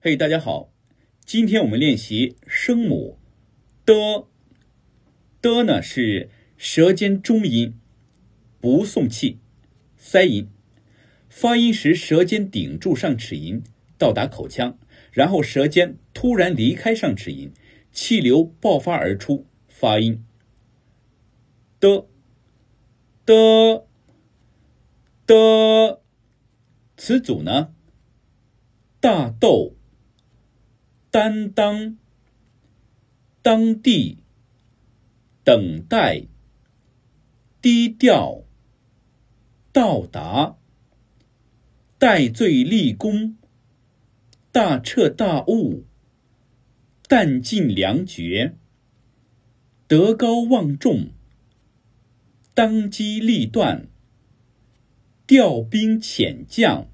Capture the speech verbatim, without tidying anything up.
嘿、hey, 大家好，今天我们练习声母的。的呢是舌尖中音，不送气，塞音。发音时舌尖顶住上齿龈，到达口腔，然后舌尖突然离开上齿龈，气流爆发而出，发音的的的。词组呢，大豆。担当、当地、等待、低调、到达、戴罪立功、大彻大悟、弹尽粮绝、德高望重、当机立断、调兵遣将。